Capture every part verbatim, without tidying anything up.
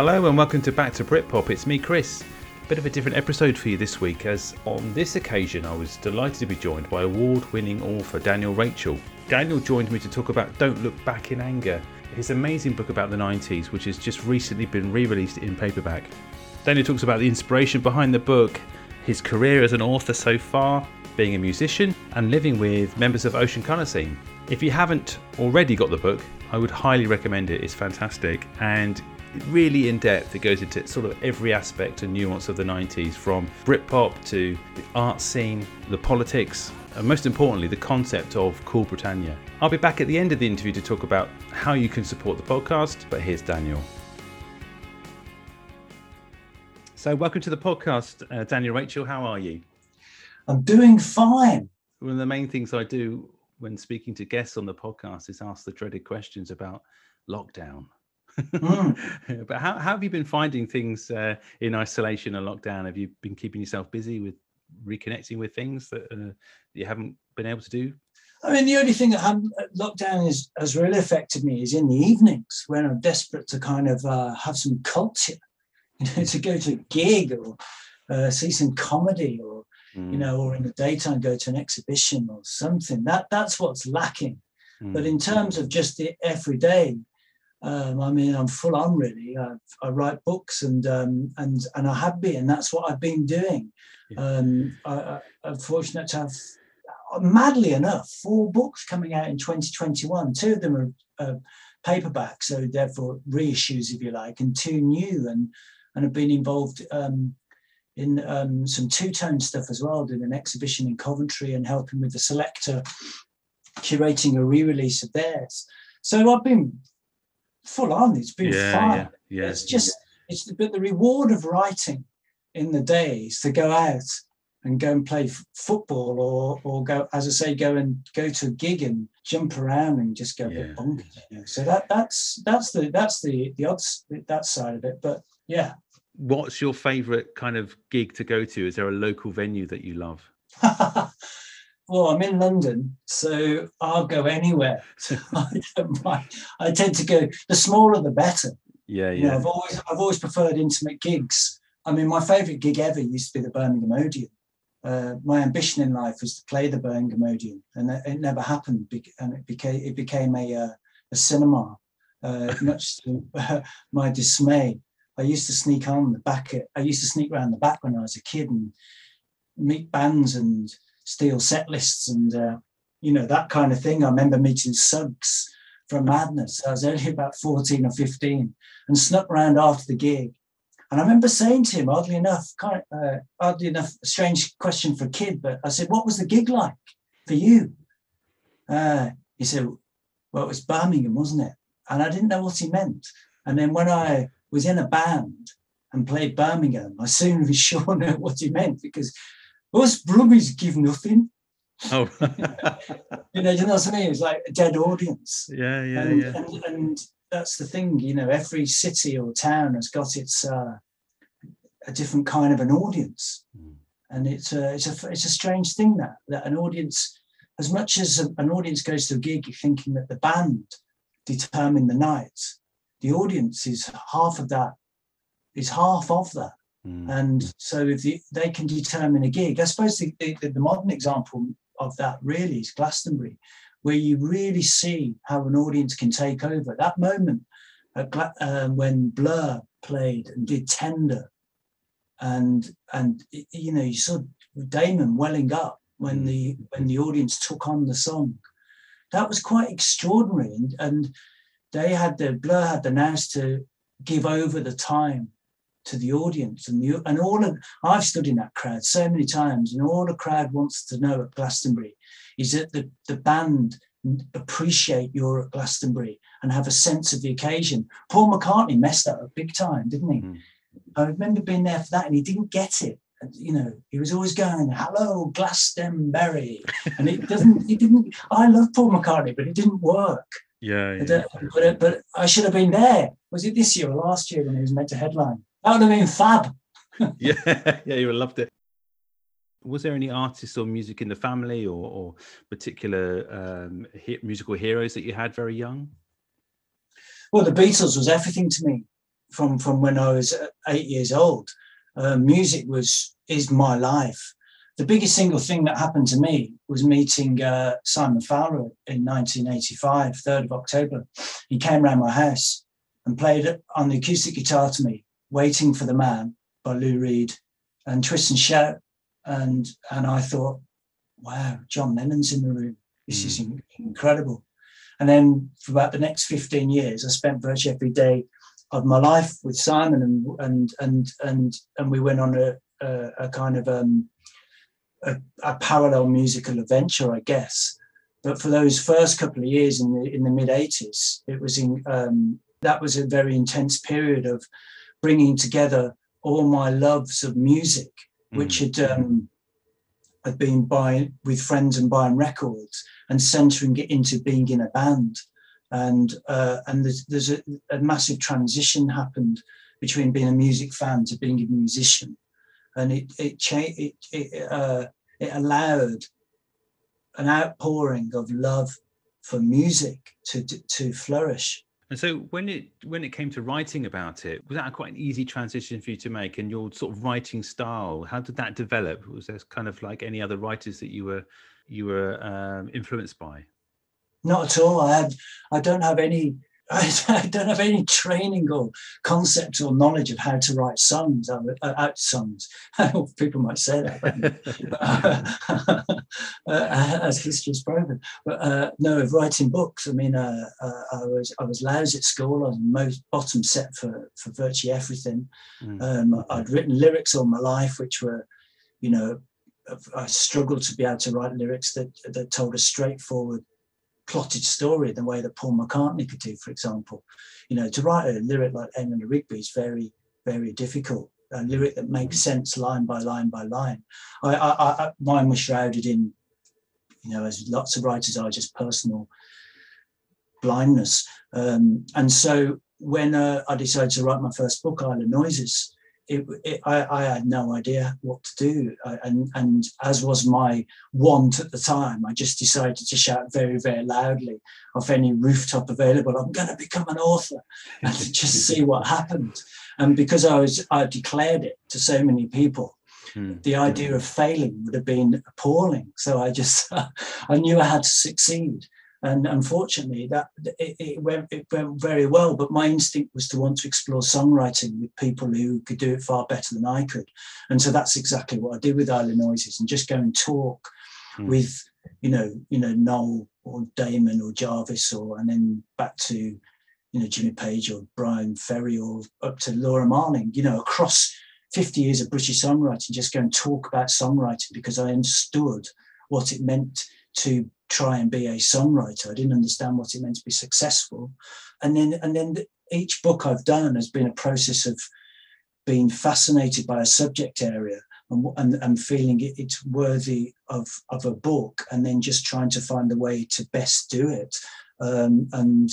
Hello and welcome to Back to Britpop, it's me Chris. Bit of a different episode for you this week, as on this occasion I was delighted to be joined by award-winning author Daniel Rachel. Daniel joined me to talk about Don't Look Back in Anger, his amazing book about the nineties, which has just recently been re-released in paperback. Daniel talks about the inspiration behind the book, his career as an author so far, being a musician and living with members of Ocean Colour Scene. If you haven't already got the book, I would highly recommend it, it's fantastic and really in depth. It goes into sort of every aspect and nuance of the nineties, from Britpop to the art scene, the politics, and most importantly the concept of Cool Britannia. I'll be back at the end of the interview to talk about how you can support the podcast, but here's Daniel. So welcome to the podcast, uh, Daniel Rachel, how are you? I'm doing fine. One of the main things I do when speaking to guests on the podcast is ask the dreaded questions about lockdown. mm. But how, how have you been finding things uh, in isolation and lockdown? Have you been keeping yourself busy with reconnecting with things that uh, you haven't been able to do? I mean, the only thing that I'm, lockdown is, has really affected me is in the evenings when I'm desperate to kind of uh, have some culture, you know, to go to a gig or uh, see some comedy or, mm. you know, or in the daytime go to an exhibition or something. That That's what's lacking. Mm. But in terms of just the everyday, Um, I mean, I'm full on, really. I, I write books and um, and and I have been. That's what I've been doing. Yeah. Um, I, I'm fortunate to have, madly enough, four books coming out in twenty twenty-one. Two of them are uh, paperback, so therefore reissues, if you like, and two new. And and I've been involved um, in um, some two-tone stuff as well, doing an exhibition in Coventry and helping with the Selector, curating a re-release of theirs. So I've been full on, it's been yeah, fun. Yeah, yeah, it's just, it's the, but the reward of writing in the days to go out and go and play f- football or or go, as I say, go and go to a gig and jump around and just go yeah. a bit bonkers. You know? So that that's that's the that's the the odds that side of it. But yeah, what's your favourite kind of gig to go to? Is there a local venue that you love? Well, I'm in London, so I'll go anywhere. I don't mind. I tend to go, the smaller the better. Yeah, yeah. You know, I've always I've always preferred intimate gigs. I mean, my favourite gig ever used to be the Birmingham Odeon. Uh, my ambition in life was to play the Birmingham Odeon, and it never happened. And it became it became a uh, a cinema, uh, much to uh, my dismay. I used to sneak on the back. I used to sneak around the back when I was a kid and meet bands and steal set lists and uh, you know, that kind of thing. I remember meeting Suggs from Madness. I was only about fourteen or fifteen and snuck round after the gig. And I remember saying to him, oddly enough, kind of, uh, oddly enough, a strange question for a kid, but I said, "What was the gig like for you?" Uh, he said, "Well, it was Birmingham, wasn't it?" And I didn't know what he meant. And then when I was in a band and played Birmingham, I soon was sure knew what he meant, because us Brummies give nothing. Oh, you know, you know what I mean? It's like a dead audience. Yeah, yeah, and, yeah. And, and that's the thing, you know. Every city or town has got its uh, a different kind of an audience, mm. and it's a it's a it's a strange thing that that an audience, as much as a, an audience goes to a gig thinking that the band determine the night, the audience is half of that. Is half of that. Mm. And so if the, they can determine a gig, I suppose the, the, the modern example of that really is Glastonbury, where you really see how an audience can take over. That moment at Gla- uh, when Blur played and did Tender, and and you know, you saw Damon welling up when the when the audience took on the song. That was quite extraordinary, and, and they had the Blur had the nous to give over the time to the audience, and the, and all of, I've stood in that crowd so many times, and all the crowd wants to know at Glastonbury is that the, the band appreciate you're at Glastonbury and have a sense of the occasion. Paul McCartney messed that up big time, didn't he? Mm. I remember being there for that, and he didn't get it. You know, he was always going, "Hello, Glastonbury," and it doesn't. He didn't. I love Paul McCartney, but it didn't work. Yeah, yeah. But, but I should have been there. Was it this year or last year when he was meant to headline? That would have been fab. yeah, yeah, you would have loved it. Was there any artists or music in the family, or, or particular um, hit musical heroes that you had very young? Well, the Beatles was everything to me. from from when I was eight years old. Uh, music was is my life. The biggest single thing that happened to me was meeting uh, Simon Fowler in nineteen eighty-five, third of October. He came round my house and played on the acoustic guitar to me, Waiting for the Man by Lou Reed and Twist and Shout. And, and I thought, wow, John Lennon's in the room. This mm. is in- incredible. And then for about the next fifteen years, I spent virtually every day of my life with Simon, and and and and and we went on a a, a kind of um, a, a parallel musical adventure, I guess. But for those first couple of years in the in the mid eighties, it was in um, that was a very intense period of bringing together all my loves of music, mm. which had um, had been buying with friends and buying records, and centering it into being in a band. And uh, and there's, there's a, a massive transition happened between being a music fan to being a musician, and it it cha- it it, uh, it allowed an outpouring of love for music to, to to flourish. And so when it when it came to writing about it, was that quite an easy transition for you to make? And your sort of writing style, how did that develop? Was there kind of like any other writers that you were you were um, influenced by? Not at all. I had. I don't have any. I don't have any training or concept or knowledge of how to write songs. Out songs. People might say that. As history's proven. But uh, no, of writing books. I mean, uh, uh, I was I was lousy at school. I was most bottom set for for virtually everything. Mm. Um, I'd written lyrics all my life, which were, you know, I struggled to be able to write lyrics that that told a straightforward, plotted story in the way that Paul McCartney could do, for example. You know, to write a lyric like Eleanor Rigby is very, very difficult. A lyric that makes sense line by line by line. I, I, I mine was shrouded in, you know, as lots of writers are, just personal blindness. Um, and so when uh, I decided to write my first book, Isle of Noise, It, it, I, I had no idea what to do, I, and, and as was my want at the time, I just decided to shout very, very loudly off any rooftop available, "I'm going to become an author," and to just see what happened. And because I was, I declared it to so many people, hmm. the idea hmm. of failing would have been appalling. So I just, I knew I had to succeed. And unfortunately, that it, it went it went very well. But my instinct was to want to explore songwriting with people who could do it far better than I could, and so that's exactly what I did with Isle of Noise, and just go and talk mm. with, you know, you know, Noel or Damon or Jarvis, or and then back to, you know, Jimmy Page or Brian Ferry or up to Laura Marling, you know, across fifty years of British songwriting, just go and talk about songwriting because I understood what it meant to try and be a songwriter. I didn't understand what it meant to be successful. And then and then each book I've done has been a process of being fascinated by a subject area and and, and feeling it, it's worthy of, of a book, and then just trying to find the way to best do it. Um, and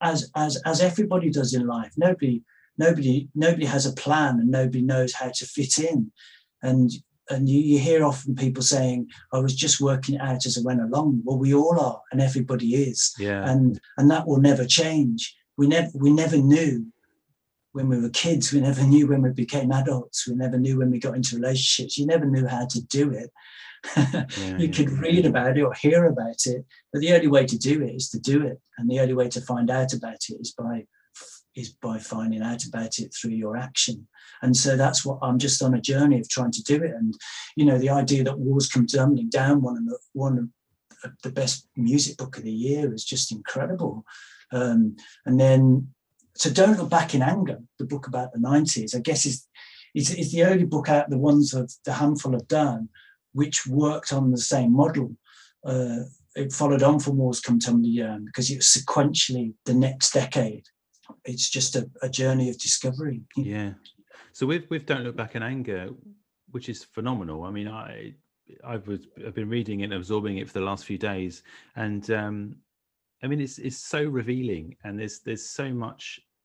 as as as everybody does in life, nobody nobody nobody has a plan and nobody knows how to fit in. And And you, you hear often people saying, "I was just working out as I went along." Well, we all are, and everybody is, yeah. and and that will never change. We never we never knew when we were kids. We never knew when we became adults. We never knew when we got into relationships. You never knew how to do it. yeah, you yeah, could yeah. read about it or hear about it, but the only way to do it is to do it, and the only way to find out about it is by is by finding out about it through your action. And so that's what I'm just on a journey of trying to do it. And, you know, the idea that Wars Come Tumbling Down, one of the, one of the best music book of the year, is just incredible. Um, and then, so Don't Look Back in Anger, the book about the nineties, I guess is, is, is the only book out of the ones of the handful I've done which worked on the same model. Uh, it followed on from Wars Come Tumbling Down because it was sequentially the next decade. It's just a, a journey of discovery. Yeah. So with with Don't Look Back in Anger, which is phenomenal. I mean, I I was I've been reading it and absorbing it for the last few days, and um, I mean, it's it's so revealing, and there's there's so much.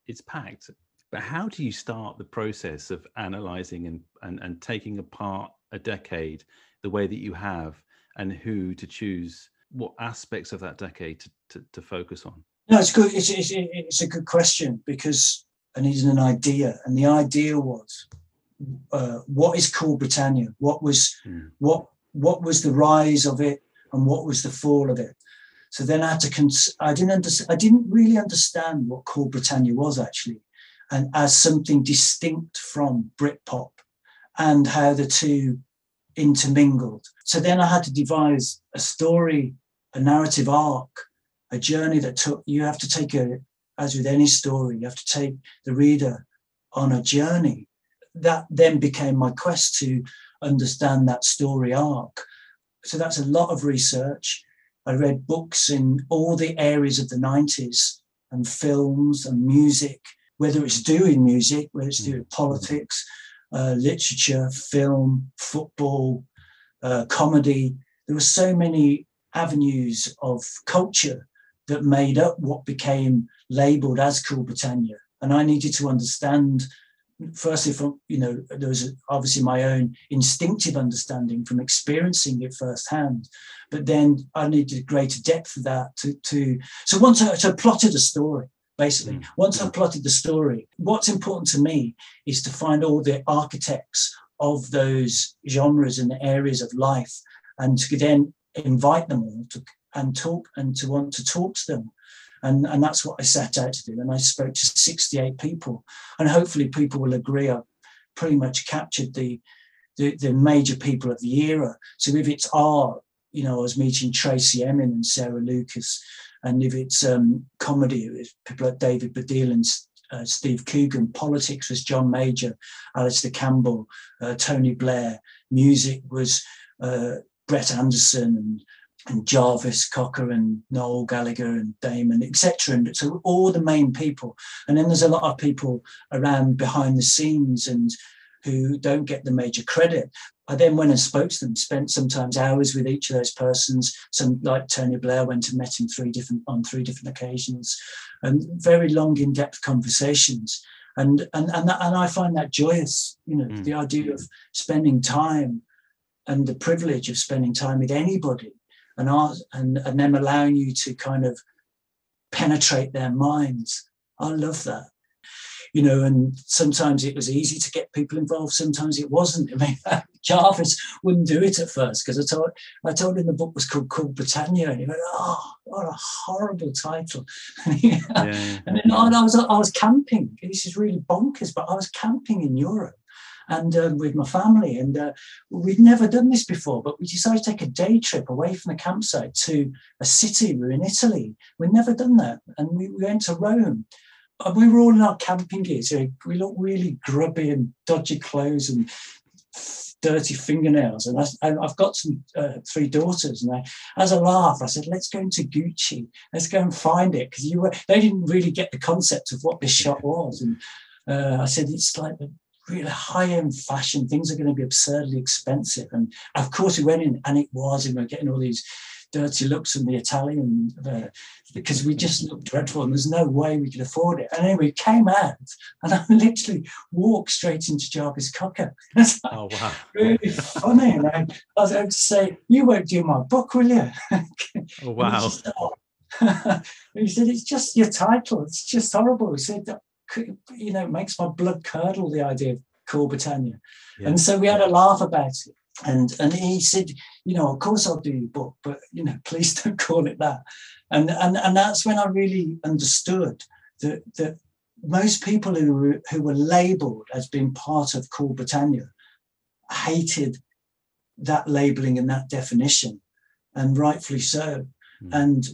It's packed. But how do you start the process of analysing and, and and taking apart a decade the way that you have, and who to choose, what aspects of that decade to to, to focus on? No, it's good. It's, it's it's a good question because and isn't an idea. And the idea was, uh, what is Cool Britannia? What was mm. what what was the rise of it, and what was the fall of it? So then I had to cons- I didn't understand. I didn't really understand what Cool Britannia was actually, and as something distinct from Britpop, and how the two intermingled. So then I had to devise a story, a narrative arc, a journey that took, you have to take a, as with any story, you have to take the reader on a journey. That then became my quest to understand that story arc. So that's a lot of research. I read books in all the areas of the nineties, and films and music, whether it's doing music, whether it's doing mm-hmm. politics, uh, literature, film, football, uh, comedy. There were so many avenues of culture that made up what became labelled as Cool Britannia. And I needed to understand, firstly, from, you know, there was obviously my own instinctive understanding from experiencing it firsthand, but then I needed greater depth of that to, to so once I, so I plotted a story, basically. Mm. Once I plotted the story, what's important to me is to find all the architects of those genres and the areas of life, and to then invite them all to, and talk and to want to talk to them. And, and that's what I set out to do. And I spoke to sixty-eight people, and hopefully people will agree I pretty much captured the, the, the major people of the era. So if it's art, you know, I was meeting Tracy Emin and Sarah Lucas. And if it's um, comedy, it was people like David Baddiel and uh, Steve Coogan. Politics was John Major, Alistair Campbell, uh, Tony Blair. Music was uh, Brett Anderson and and Jarvis Cocker and Noel Gallagher and Damon, et cetera. And so all the main people. And then there's a lot of people around behind the scenes and who don't get the major credit. I then went and spoke to them, spent sometimes hours with each of those persons. Some, like Tony Blair, went and met him three different on three different occasions, and very long, in-depth conversations. And and and, that, and I find that joyous, you know, mm. the idea of spending time and the privilege of spending time with anybody. And, art, and and them allowing you to kind of penetrate their minds. I love that. You know, and sometimes it was easy to get people involved. Sometimes it wasn't. I mean, Jarvis wouldn't do it at first because I told, I told him the book was called Cool Britannia. And he went, oh, what a horrible title. yeah. Yeah. And then I was, I was camping. This is really bonkers, but I was camping in Europe. And uh, with my family, and uh, we'd never done this before, but we decided to take a day trip away from the campsite to a city. We were in Italy. We'd never done that. And we, we went to Rome. And we were all in our camping gear, so we looked really grubby and dodgy clothes and dirty fingernails. And I, I've got some uh, three daughters, and I, as a laugh, I said, let's go into Gucci. Let's go and find it. Because you were, they didn't really get the concept of what this shop was. And uh, I said, it's like... the, really high-end fashion, things are going to be absurdly expensive. And of course we went in, and it was, and we were getting all these dirty looks from the Italian, uh, because we just looked dreadful, and there's no way we could afford it. And then we came out, and I literally walked straight into Jarvis Cocker. It's like, oh, wow. Really funny. And I, I was able to say, you won't do my book, will you? Oh, wow. He said, oh. He said, it's just your title. It's just horrible. He said, you know, it makes my blood curdle, the idea of Cool Britannia. Yeah. And so we had a laugh about it. And and he said, you know, of course I'll do your book, but, you know, please don't call it that. And and, and that's when I really understood that, that most people who were, who were labelled as being part of Cool Britannia hated that labelling and that definition, and rightfully so. Mm. And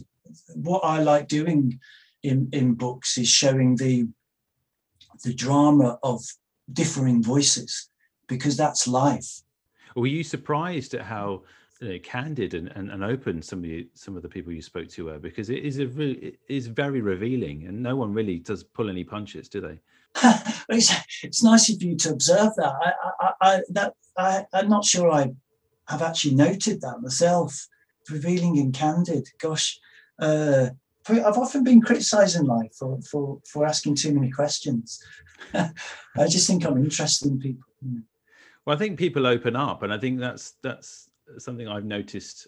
what I like doing in, in books is showing the the drama of differing voices, because that's life. Were you surprised at how you know, candid and, and, and open some of the, some of the people you spoke to were? Because it is a re- it is very revealing, and no one really does pull any punches, do they? it's, it's nice of you to observe that. I, I, I, that I, I'm not sure I have actually noted that myself. Revealing and candid, gosh. Uh, I've often been criticised in life for, for, for asking too many questions. I just think I'm interested in people. Well, I think people open up, and I think that's that's something I've noticed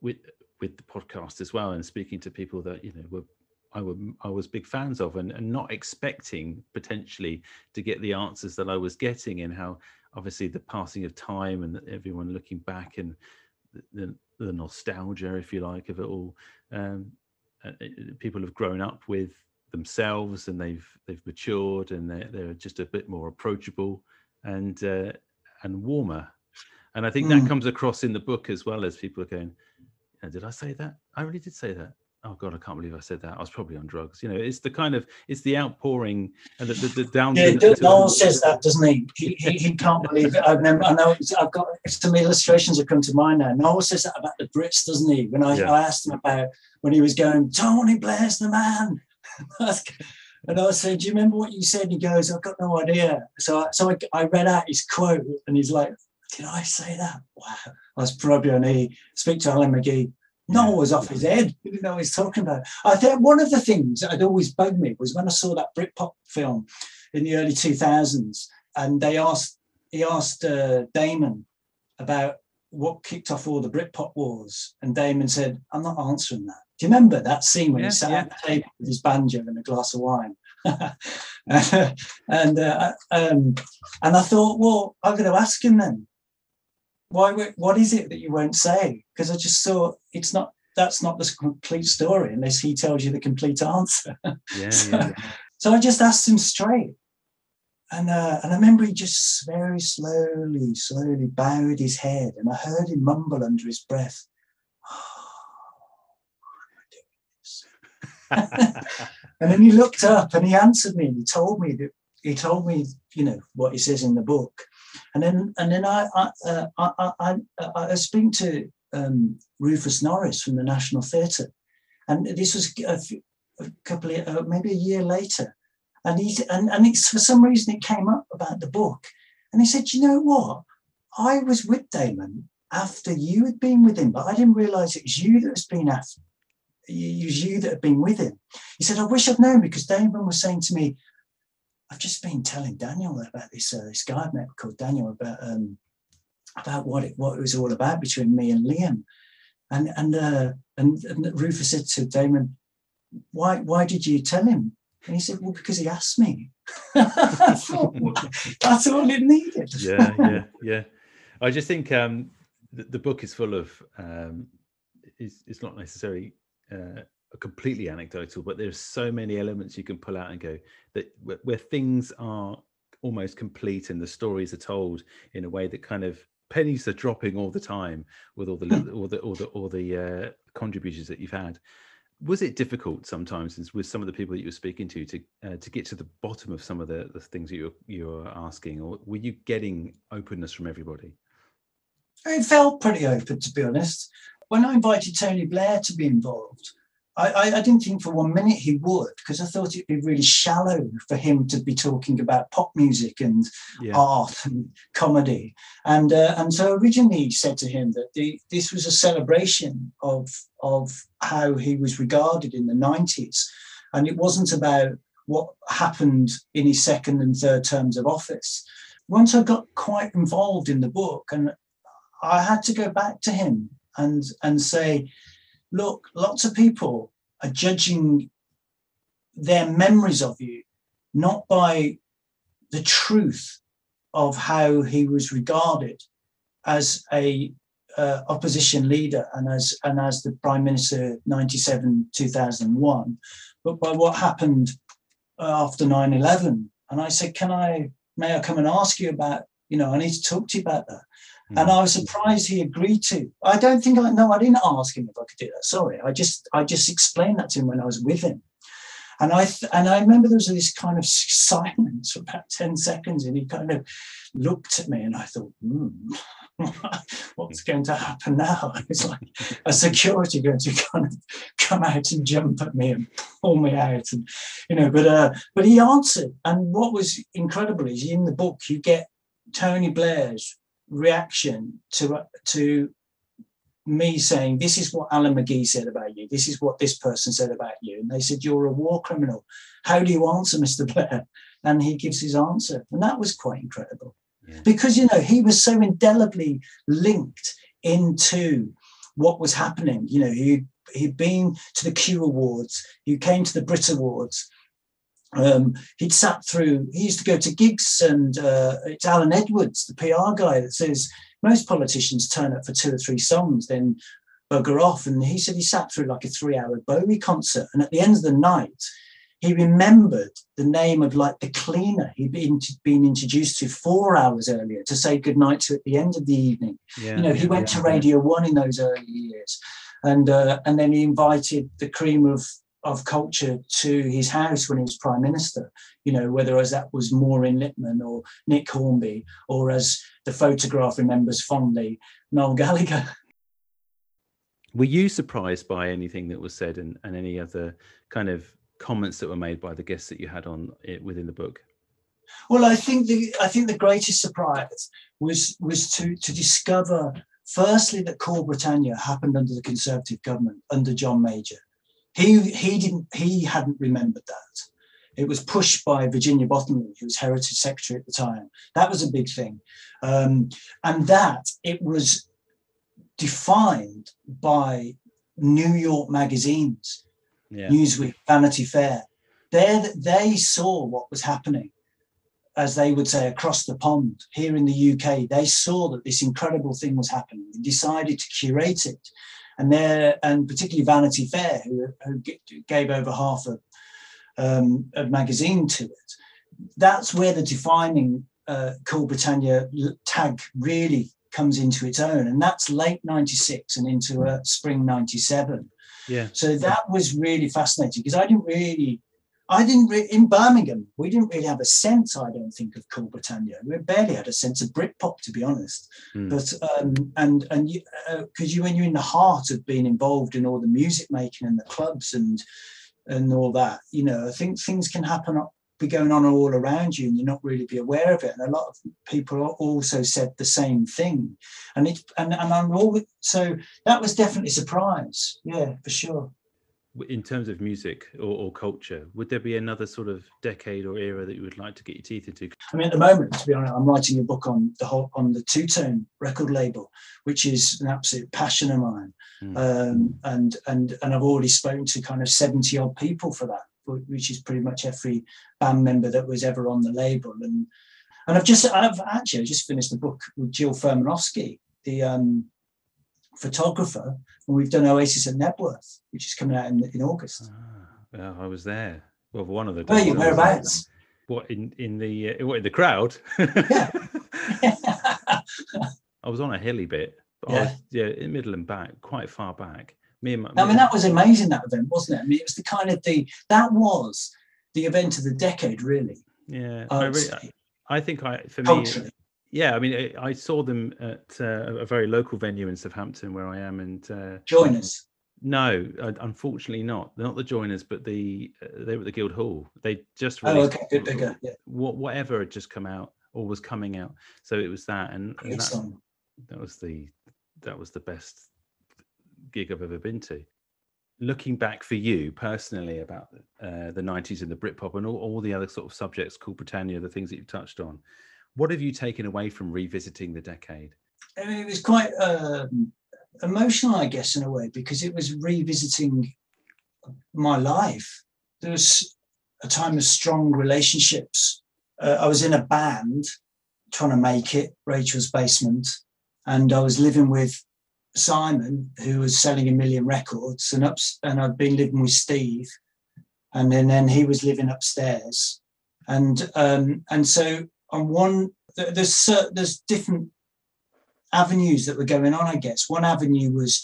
with with the podcast as well, and speaking to people that you know were I, would, I was big fans of, and, and not expecting potentially to get the answers that I was getting, and how obviously the passing of time and everyone looking back and the, the nostalgia, if you like, of it all. Um, people have grown up with themselves, and they've they've matured, and they're, they're just a bit more approachable and uh, and warmer. And I think mm. that comes across in the book as well, as people are going, oh, did I say that? I really did say that. Oh God, I can't believe I said that. I was probably on drugs. You know, it's the kind of, it's the outpouring and the, the, the down. Yeah, Noel says that, doesn't he? He, he, he can't believe it. I remember, I know it's, I've got some illustrations have come to mind now. Noel says that about the Brits, doesn't he? When I, yeah. I asked him about when he was going, Tony Blair's the man. And I said, do you remember what you said? And he goes, I've got no idea. So, so I, I read out his quote, and he's like, did I say that? Wow. I was probably on E. Speak to Alan McGee. Noel was off his head. He didn't know what he was talking about. I think one of the things that had always bugged me was when I saw that Britpop film in the early two thousands, and they asked, he asked uh, Damon about what kicked off all the Britpop wars, and Damon said, I'm not answering that. Do you remember that scene when yeah, he sat yeah. at the table with his banjo and a glass of wine? and uh, um, and I thought, well, I'm going to ask him then. Why? What is it that you won't say? Because I just saw it's not. That's not the complete story unless he tells you the complete answer. Yeah, so, yeah, yeah. so I just asked him straight, and uh, and I remember he just very slowly, slowly bowed his head, and I heard him mumble under his breath, "Oh, I'm doing this." And then he looked up and he answered me, and he told me that he told me, you know, what he says in the book. And then, and then I I uh, I, I, I, I speak to um, Rufus Norris from the National Theatre, and this was a, few, a couple of uh, maybe a year later, and he and and it's, for some reason it came up about the book, and he said, you know what, I was with Damon after you had been with him, but I didn't realise it was you that was been after, it was you that had been with him. He said, I wish I'd known, because Damon was saying to me, I've just been telling Daniel about this uh, this guy I've met called Daniel about um, about what it what it was all about between me and Liam, and and uh, and, and Rufus said to Damon, why why did you tell him? And he said, well, because he asked me. That's all it needed. yeah, yeah, yeah. I just think um, the, the book is full of um, it's it's not necessarily. Uh, completely anecdotal, but there's so many elements you can pull out and go that where, where things are almost complete and the stories are told in a way that kind of pennies are dropping all the time with all the all the all the all the uh, contributions that you've had. Was it difficult sometimes with some of the people that you were speaking to to uh, to get to the bottom of some of the, the things that you you were asking, or were you getting openness from everybody? It felt pretty open, to be honest. When I invited Tony Blair to be involved, I, I didn't think for one minute he would, because I thought it'd be really shallow for him to be talking about pop music and yeah. art and comedy. And uh, and so originally he said to him that the, this was a celebration of, of how he was regarded in the nineties. And it wasn't about what happened in his second and third terms of office. Once I got quite involved in the book, and I had to go back to him and and say, look, lots of people are judging their memories of you, not by the truth of how he was regarded as a uh, opposition leader and as and as the Prime Minister ninety-seven to two thousand one, but by what happened after nine eleven. And I said, can I, may I come and ask you about, you know, I need to talk to you about that. And I was surprised he agreed to. I don't think I no, I didn't ask him if I could do that. Sorry, I just I just explained that to him when I was with him. And I th- and I remember there was this kind of silence for about ten seconds, and he kind of looked at me, and I thought, hmm, what's going to happen now? It's like a security going to kind of come out and jump at me and pull me out, and you know. But uh, but he answered, and what was incredible is in the book you get Tony Blair's reaction to to me saying, this is what Alan McGee said about you, this is what this person said about you, and they said, you're a war criminal, how do you answer, Mister Blair? And he gives his answer, and that was quite incredible, yeah. because, you know, he was so indelibly linked into what was happening. You know, he he'd been to the Q Awards, he came to the Brit Awards. Um, he'd sat through, he used to go to gigs, and uh, it's Alan Edwards, the P R guy, that says most politicians turn up for two or three songs, then bugger off. And he said he sat through like a three-hour Bowie concert. And at the end of the night, he remembered the name of like the cleaner he'd been, been introduced to four hours earlier to say goodnight to at the end of the evening. Yeah, you know, he yeah, went yeah, to Radio yeah. One in those early years. And uh, and then he invited the cream of of culture to his house when he was prime minister, you know, whether as that was Maureen Lipman or Nick Hornby, or as the photograph remembers fondly, Noel Gallagher. Were you surprised by anything that was said, and, and any other kind of comments that were made by the guests that you had on it within the book? Well, I think the I think the greatest surprise was was to to discover, firstly, that Cool Britannia happened under the Conservative government, under John Major. He he didn't he hadn't remembered that. It was pushed by Virginia Bottomley, who was Heritage Secretary at the time. That was a big thing, um, and that it was defined by New York magazines, yeah. Newsweek, Vanity Fair. They they saw what was happening, as they would say, across the pond here in the U K. They saw that this incredible thing was happening and decided to curate it. And there, and particularly Vanity Fair, who, who gave over half a, um, a magazine to it. That's where the defining uh, Cool Britannia tag really comes into its own, and that's late ninety-six and into uh, spring ninety-seven. Yeah. So that was really fascinating, because I didn't really, I didn't re- in Birmingham, we didn't really have a sense, I don't think, of Cool Britannia. We barely had a sense of Britpop, to be honest. Mm. But um, and and you, uh, 'cause you, when you're in the heart of being involved in all the music making and the clubs and and all that, you know, I think things can happen, be going on all around you, and you not really be aware of it. And a lot of people also said the same thing. And it and and I'm all so that was definitely a surprise, yeah, for sure. In terms of music or, or culture, would there be another sort of decade or era that you would like to get your teeth into? I mean, at the moment, to be honest, I'm writing a book on the whole, on the Two-Tone record label, which is an absolute passion of mine. Mm. Um, and and and I've already spoken to kind of seventy odd people for that, which is pretty much every band member that was ever on the label. And and I've just I've actually just finished a book with Jill Firmanofsky, the um, photographer, and we've done Oasis at Nebworth, which is coming out in, in August. Ah, well, I was there. Well, for one of the days. Where you whereabouts? What in in the uh, what in the crowd? Yeah. I was on a hilly bit, but yeah. I was, yeah, in middle and back, quite far back. Me and my, I mean, that was amazing, that event, wasn't it? I mean, it was the kind of the that was the event of the decade, really. Yeah, I, really, I, I think I for culturally. me. Yeah, I mean, I saw them at uh, a very local venue in Southampton, where I am, and uh, Joiners. No, unfortunately not. They're not the Joiners, but the uh, they were at the Guildhall. They just released oh, okay, good, yeah. whatever had just come out or was coming out. So it was that, and, and that, that was the that was the best gig I've ever been to. Looking back for you personally about uh, the nineties and the Britpop and all, all the other sort of subjects, Cool Britannia, the things that you've touched on. What have you taken away from revisiting the decade? I mean, it was quite um, emotional, I guess, in a way, because it was revisiting my life. There was a time of strong relationships. Uh, I was in a band trying to make it, Rachel's Basement, and I was living with Simon, who was selling a million records, and ups, and I'd been living with Steve, and then, then he was living upstairs. And um, and so... And one, there's there's different avenues that were going on, I guess. One avenue was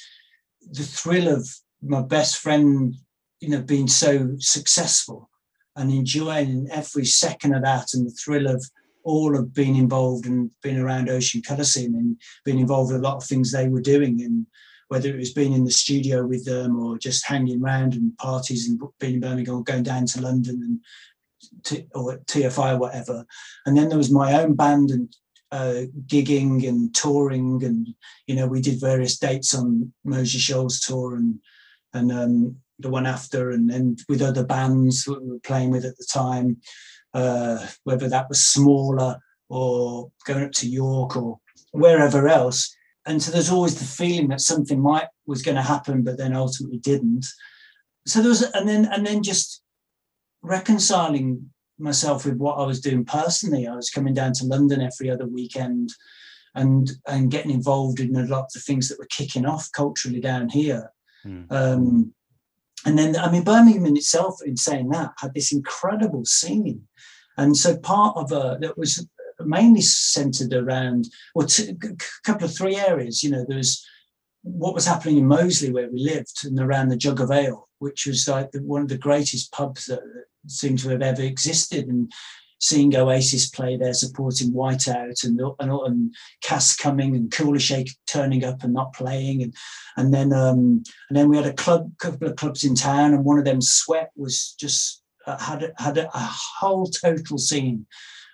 the thrill of my best friend, you know, being so successful and enjoying every second of that, and the thrill of all of being involved and being around Ocean Colour Scene and being involved with a lot of things they were doing, and whether it was being in the studio with them or just hanging around and parties and being in Birmingham or going down to London and T- or T F I or whatever. And then there was my own band and uh, gigging and touring, and you know, we did various dates on Mosey Shoals tour and and um, the one after, and then with other bands that we were playing with at the time, uh, whether that was smaller or going up to York or wherever else. And so there's always the feeling that something might was going to happen, but then ultimately didn't. So there was, and then and then just reconciling myself with what I was doing personally. I was coming down to London every other weekend, and and getting involved in a lot of the things that were kicking off culturally down here. Mm. Um, and then, I mean, Birmingham in itself, in saying that, had this incredible scene. And so part of a, that was mainly centered around, well, a couple of three areas. You know, there was what was happening in Moseley, where we lived, and around the Jug of Ale, which was like the, one of the greatest pubs that seemed to have ever existed. And seeing Oasis play there, supporting Whiteout, and and, and Cass coming, and Cooler Shake turning up and not playing, and and then um, and then we had a club, couple of clubs in town, and one of them, Sweat, was just uh, had had a, a whole total scene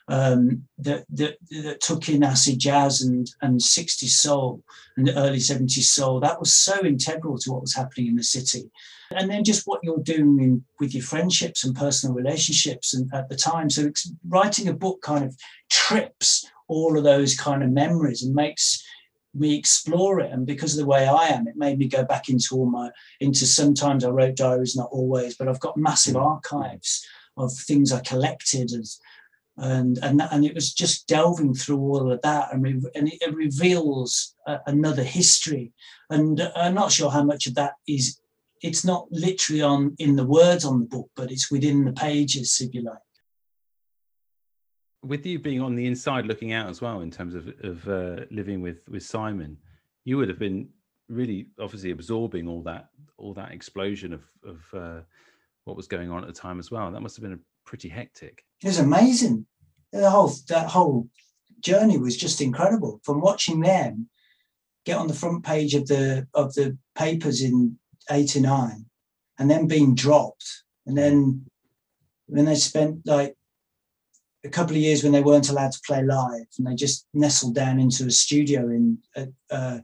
um, that, that that took in acid jazz and and sixties soul and the early seventies soul. That was so integral to what was happening in the city. And then just what you're doing in, with your friendships and personal relationships and at the time. So it's, writing a book kind of trips all of those kind of memories and makes me explore it. And because of the way I am, it made me go back into all my, into sometimes I wrote diaries, not always, but I've got massive archives of things I collected, and and and, and it was just delving through all of that, and, re, and it reveals uh, another history. And I'm not sure how much of that is, it's not literally on in the words on the book, but it's within the pages, if you like. With you being on the inside looking out as well, in terms of, of uh, living with, with Simon, you would have been really obviously absorbing all that all that explosion of, of uh, what was going on at the time as well. That must have been a pretty hectic. It was amazing. The whole, that whole journey was just incredible. From watching them get on the front page of the of the papers in eighty-nine, and then being dropped, and then when they spent like a couple of years when they weren't allowed to play live, and they just nestled down into a studio in uh, uh,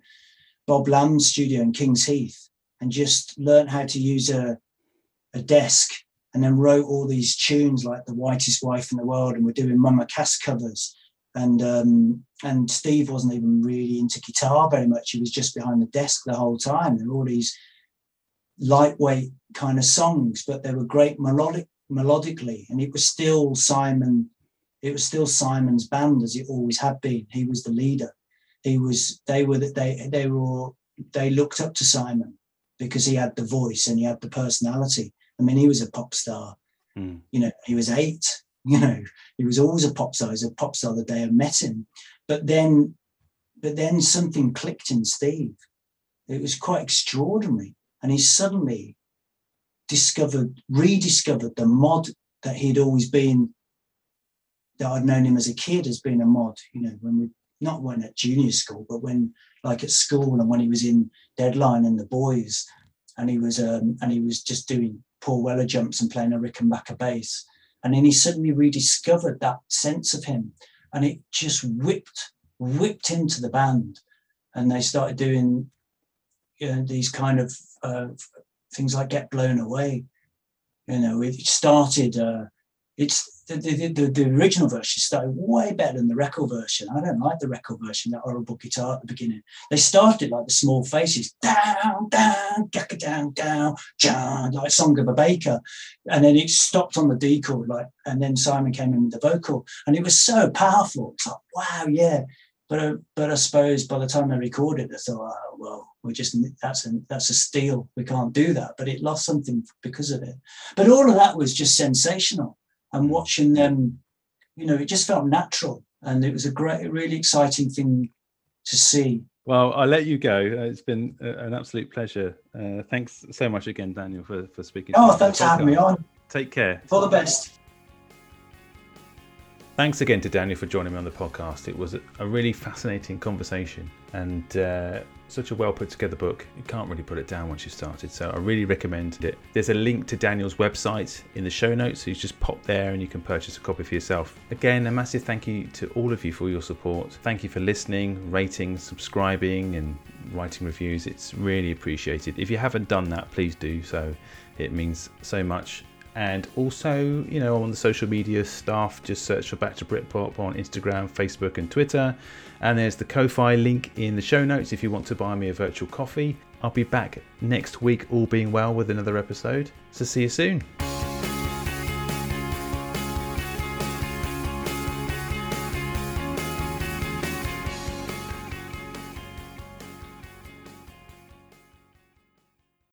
Bob Lamb's studio in King's Heath, and just learned how to use a a desk, and then wrote all these tunes like The Whitest Wife in the World, and were doing Mama Cass covers. And um, and Steve wasn't even really into guitar very much. He was just behind the desk the whole time. There were all these lightweight kind of songs, but they were great melodic melodically, and it was still Simon it was still Simon's band, as it always had been. He was the leader. He was they were that they they were they looked up to Simon because he had the voice and he had the personality. I mean, he was a pop star. Mm. You know, he was eight, you know, he was always a pop star. He was a pop star the day I met him. But then but then something clicked in Steve. It was quite extraordinary. And he suddenly discovered, rediscovered the mod that he'd always been, that I'd known him as a kid as being a mod, you know, when we, not when at junior school, but when like at school, and when he was in Deadline and The Boys, and he was um, and he was just doing Paul Weller jumps and playing a Rickenbacker bass. And then he suddenly rediscovered that sense of him, and it just whipped, whipped into the band. And they started doing, you know, these kind of uh, things like Get Blown Away. You know, it started, uh, it's the, the, the, the original version started way better than the record version. I don't like the record version, that horrible guitar at the beginning. They started like The Small Faces, down, down, gacka, down, down, down, like Song of a Baker. And then it stopped on the D chord, like, and then Simon came in with the vocal, and it was so powerful. It's like, wow, yeah. But but I suppose by the time they recorded, I thought, oh, well, we just that's a that's a steal. We can't do that. But it lost something because of it. But all of that was just sensational. And watching them, you know, it just felt natural, and it was a great, really exciting thing to see. Well, I'll let you go. It's been an absolute pleasure. Uh, thanks so much again, Daniel, for for speaking. Oh, to thanks for having me on. Take care. For the best. Thanks again to Daniel for joining me on the podcast. It was a really fascinating conversation, and uh, such a well put together book. You can't really put it down once you've started, so I really recommend it. There's a link to Daniel's website in the show notes, so you just pop there and you can purchase a copy for yourself. Again, a massive thank you to all of you for your support. Thank you for listening, rating, subscribing, and writing reviews. It's really appreciated. If you haven't done that, please do so. It means so much. And also, you know, on the social media stuff, just search for Back to Britpop on Instagram, Facebook and Twitter. And there's the Ko-Fi link in the show notes if you want to buy me a virtual coffee. I'll be back next week, all being well, with another episode. So see you soon.